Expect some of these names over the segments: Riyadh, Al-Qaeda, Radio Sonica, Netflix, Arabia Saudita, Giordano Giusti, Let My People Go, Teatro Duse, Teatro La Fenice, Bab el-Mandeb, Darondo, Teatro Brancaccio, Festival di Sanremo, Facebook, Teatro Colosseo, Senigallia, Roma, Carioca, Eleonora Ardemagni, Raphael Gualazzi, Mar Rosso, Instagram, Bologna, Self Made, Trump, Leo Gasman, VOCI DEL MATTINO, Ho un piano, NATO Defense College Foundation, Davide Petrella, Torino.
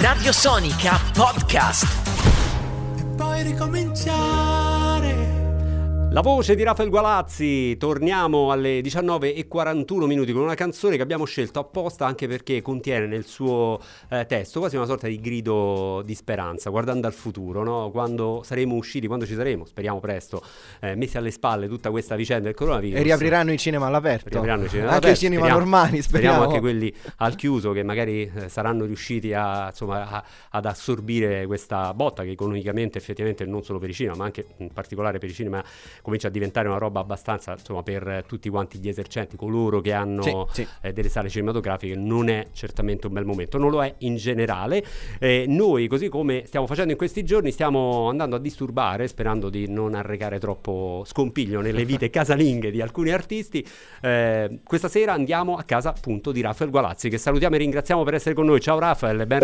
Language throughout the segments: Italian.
Radio Sonica Podcast. E poi ricominciare. La voce di Raphael Gualazzi, torniamo alle 19:41 minuti con una canzone che abbiamo scelto apposta anche perché contiene nel suo testo quasi una sorta di grido di speranza, guardando al futuro, no? Quando saremo usciti, quando ci saremo, speriamo presto, messi alle spalle tutta questa vicenda del coronavirus. E riapriranno i cinema all'aperto. Anche i cinema normali, speriamo. Speriamo anche quelli al chiuso che magari saranno riusciti a, insomma, ad assorbire questa botta che economicamente effettivamente non solo per i cinema ma anche in particolare per i cinema comincia a diventare una roba abbastanza, insomma, per tutti quanti gli esercenti, coloro che hanno delle sale cinematografiche, non è certamente un bel momento, non lo è in generale. Noi, così come stiamo facendo in questi giorni, stiamo andando a disturbare, sperando di non arrecare troppo scompiglio nelle vite casalinghe di alcuni artisti. Questa sera andiamo a casa appunto di Raphael Gualazzi, che salutiamo e ringraziamo per essere con noi. Ciao Raphael, ben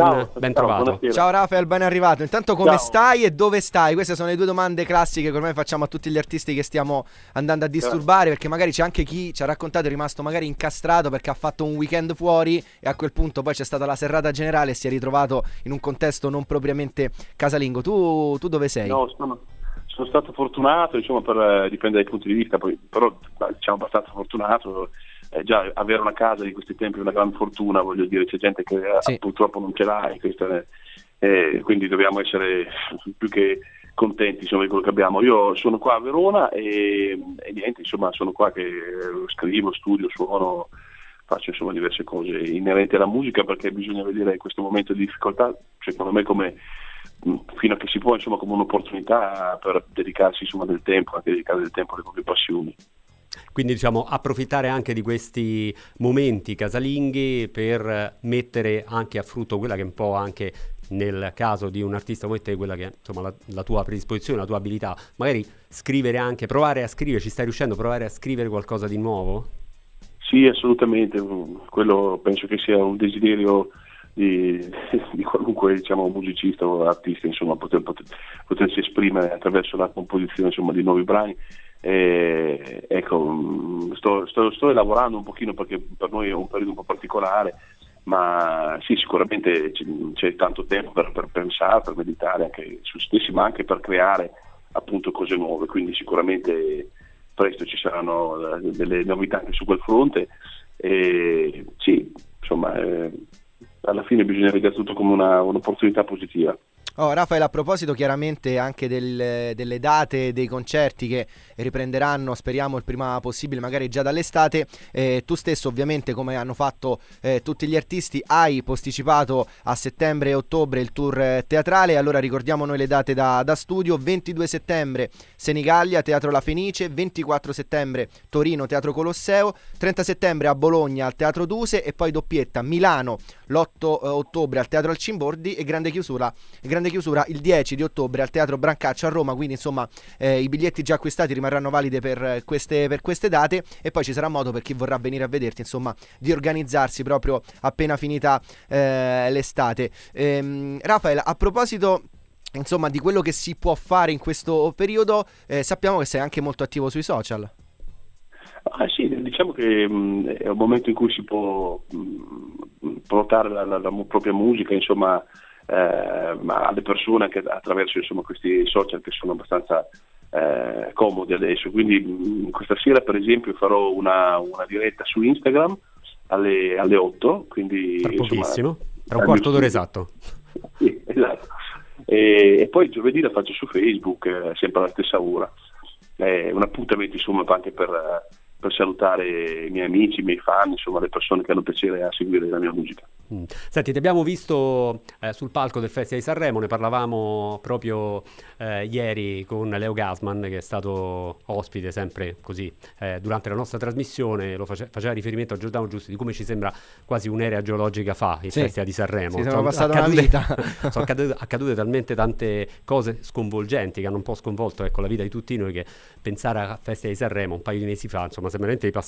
trovato. Buonasera. Ciao Raphael, ben arrivato. Intanto come stai e dove stai? Queste sono le due domande classiche che ormai facciamo a tutti gli artisti che stiamo andando a disturbare, perché magari c'è anche chi ci ha raccontato è rimasto magari incastrato perché ha fatto un weekend fuori e a quel punto poi c'è stata la serrata generale e si è ritrovato in un contesto non propriamente casalingo. Tu dove sei? No, sono stato fortunato, diciamo, per dipende dai punti di vista, poi, però diciamo abbastanza fortunato. Già avere una casa di questi tempi è una gran fortuna, voglio dire, c'è gente che purtroppo non ce l'ha, quindi dobbiamo essere più che contenti, insomma, di quello che abbiamo. Io sono qua a Verona e niente, insomma, sono qua che scrivo, studio, suono, faccio insomma diverse cose inerenti alla musica, perché bisogna vedere questo momento di difficoltà, secondo me, come fino a che si può, insomma, come un'opportunità per dedicarsi, insomma, del tempo, anche dedicare del tempo alle proprie passioni. Quindi, diciamo, approfittare anche di questi momenti casalinghi per mettere anche a frutto quella che è un po' anche, nel caso di un artista come te, quella che è, insomma, la tua predisposizione, la tua abilità, magari scrivere anche, provare a scrivere. Ci stai riuscendo a provare a scrivere qualcosa di nuovo? Sì, assolutamente, quello penso che sia un desiderio di qualunque, diciamo, musicista o artista, insomma, potersi esprimere attraverso la composizione, insomma, di nuovi brani. Ecco, sto lavorando un pochino, perché per noi è un periodo un po' particolare, ma sì, sicuramente c'è tanto tempo per pensare, per meditare anche su stessi, ma anche per creare appunto cose nuove, quindi sicuramente presto ci saranno delle novità anche su quel fronte. E sì, insomma, alla fine bisogna vedere tutto come un'opportunità positiva. Oh, Raffaele, a proposito chiaramente anche delle date dei concerti che riprenderanno, speriamo il prima possibile, magari già dall'estate, tu stesso ovviamente, come hanno fatto tutti gli artisti, hai posticipato a settembre e ottobre il tour teatrale. Allora ricordiamo noi le date da studio: 22 settembre Senigallia, Teatro La Fenice; 24 settembre Torino, Teatro Colosseo; 30 settembre a Bologna al Teatro Duse, e poi doppietta Milano l'8 ottobre al Teatro Alcimbordi, e grande chiusura il 10 di ottobre al Teatro Brancaccio a Roma. Quindi, insomma, i biglietti già acquistati rimarranno valide per queste date, e poi ci sarà modo per chi vorrà venire a vederti, insomma, di organizzarsi proprio appena finita l'estate. Raffaele, a proposito, insomma, di quello che si può fare in questo periodo, sappiamo che sei anche molto attivo sui social. Ah, sì, diciamo che è un momento in cui si può portare la propria musica, insomma, ma alle persone anche attraverso, insomma, questi social che sono abbastanza comodi adesso. Quindi questa sera per esempio farò una diretta su Instagram alle 8, quindi tra pochissimo, insomma, tra un quarto d'ora esatto. Sì, esatto. E poi giovedì la faccio su Facebook, sempre alla stessa ora. Un appuntamento, insomma, anche per salutare i miei amici, i miei fan, insomma, le persone che hanno piacere a seguire la mia musica. Senti, ti abbiamo visto sul palco del Festival di Sanremo, ne parlavamo proprio ieri con Leo Gasman, che è stato ospite sempre così durante la nostra trasmissione, faceva riferimento a Giordano Giusti, di come ci sembra quasi un'era geologica fa il Festival di Sanremo. Sì, sono passata una vita. Sono accadute talmente tante cose sconvolgenti che hanno un po' sconvolto, ecco, la vita di tutti noi, che pensare a Festival di Sanremo un paio di mesi fa, insomma, Sanremo, sembra veramente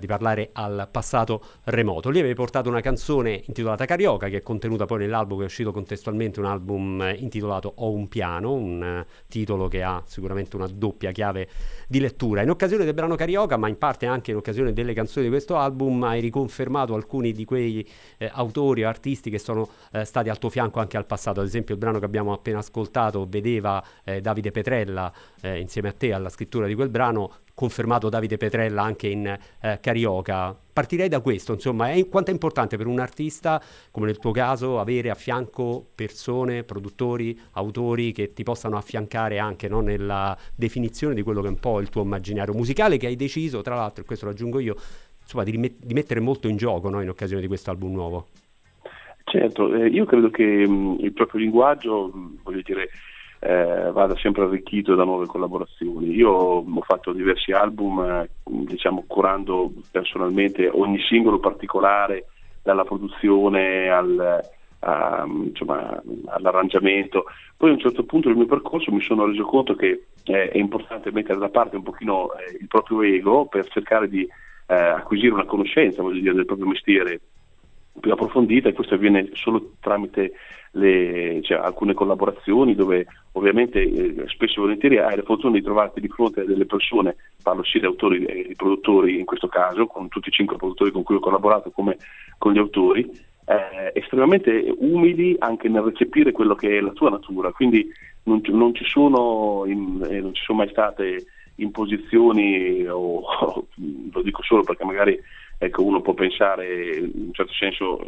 di parlare al passato remoto. Lì avevi portato una canzone intitolata Carioca, che è contenuta poi nell'album che è uscito contestualmente, un album intitolato Ho un piano, un titolo che ha sicuramente una doppia chiave di lettura. In occasione del brano Carioca, ma in parte anche in occasione delle canzoni di questo album, hai riconfermato alcuni di quegli autori o artisti che sono stati al tuo fianco anche al passato. Ad esempio il brano che abbiamo appena ascoltato vedeva Davide Petrella insieme a te alla scrittura di quel brano, confermato Davide Petrella anche in Carioca. Partirei da questo, insomma, quanto è importante per un artista, come nel tuo caso, avere a fianco persone, produttori, autori che ti possano affiancare anche, no, nella definizione di quello che è un po' il tuo immaginario musicale, che hai deciso, tra l'altro, e questo lo aggiungo io, insomma, di mettere molto in gioco, no, in occasione di questo album nuovo. Certo, io credo che il proprio linguaggio, voglio dire, vada sempre arricchito da nuove collaborazioni. Io ho fatto diversi album, diciamo curando personalmente ogni singolo particolare, dalla produzione insomma, all'arrangiamento. Poi a un certo punto del mio percorso mi sono reso conto che è importante mettere da parte un pochino il proprio ego per cercare di acquisire una conoscenza, voglio dire, del proprio mestiere più approfondita, e questo avviene solo tramite alcune collaborazioni dove ovviamente spesso e volentieri hai la fortuna di trovarti di fronte a delle persone, parlo sia di autori che di produttori, in questo caso con tutti i 5 produttori con cui ho collaborato come con gli autori, estremamente umili anche nel recepire quello che è la tua natura, quindi non ci sono mai state imposizioni, o lo dico solo perché magari uno può pensare in un certo senso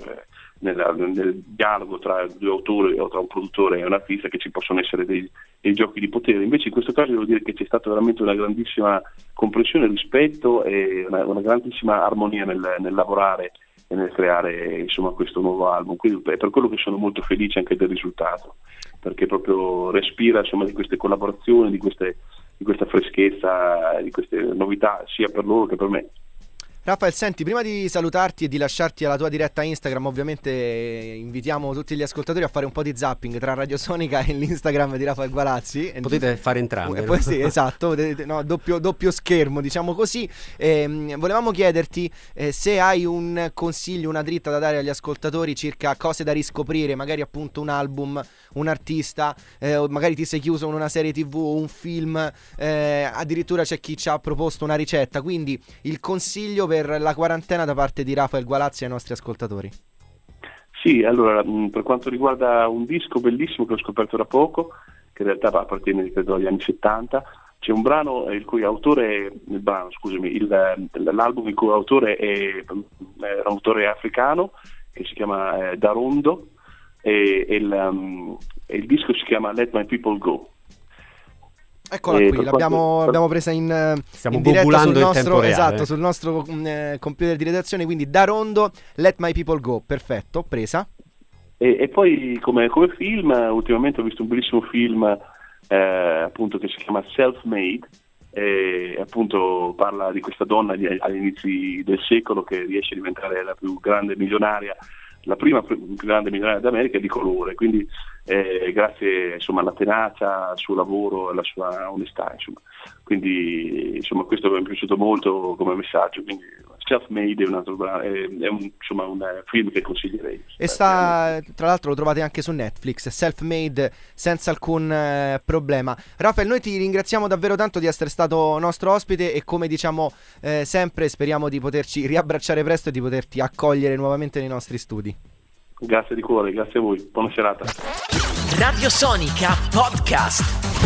nel dialogo tra due autori o tra un produttore e un artista che ci possono essere dei giochi di potere. Invece in questo caso devo dire che c'è stata veramente una grandissima comprensione, rispetto e una grandissima armonia nel lavorare e nel creare, insomma, questo nuovo album. Quindi è per quello che sono molto felice anche del risultato, perché proprio respira, insomma, di queste collaborazioni, di questa freschezza, di queste novità sia per loro che per me. Raphael, senti, prima di salutarti e di lasciarti alla tua diretta Instagram, ovviamente invitiamo tutti gli ascoltatori a fare un po' di zapping tra Radio Sonica e l'Instagram di Raphael Gualazzi. Potete fare entrambe. Poi, no? Sì, esatto, no, doppio schermo, diciamo così. Volevamo chiederti se hai un consiglio, una dritta da dare agli ascoltatori circa cose da riscoprire, magari appunto un album, un artista, o magari ti sei chiuso in una serie TV o un film, addirittura c'è chi ci ha proposto una ricetta, quindi il consiglio per la quarantena da parte di Raphael Gualazzi ai nostri ascoltatori. Sì, allora, per quanto riguarda un disco bellissimo che ho scoperto da poco, che in realtà appartiene credo agli anni 70, c'è un brano il cui autore, l'album il cui autore è un autore africano che si chiama Darondo, e il disco si chiama Let My People Go. Eccola qui, l'abbiamo presa in diretta sul nostro, esatto, sul nostro computer di redazione, quindi Darondo, Let My People Go, perfetto, presa. E poi come film, ultimamente ho visto un bellissimo film appunto che si chiama Self Made, appunto parla di questa donna agli inizi del secolo che riesce a diventare la prima grande milionaria d'America di colore, quindi grazie, insomma, alla tenacia, al suo lavoro e alla sua onestà, insomma. Quindi, insomma, questo mi è piaciuto molto come messaggio, quindi Self Made è un film che consiglierei. E tra l'altro lo trovate anche su Netflix, Self Made, senza alcun problema. Raphael, noi ti ringraziamo davvero tanto di essere stato nostro ospite, e come diciamo sempre, speriamo di poterci riabbracciare presto e di poterti accogliere nuovamente nei nostri studi. Grazie di cuore, grazie a voi, buona serata. Radio Sonica Podcast.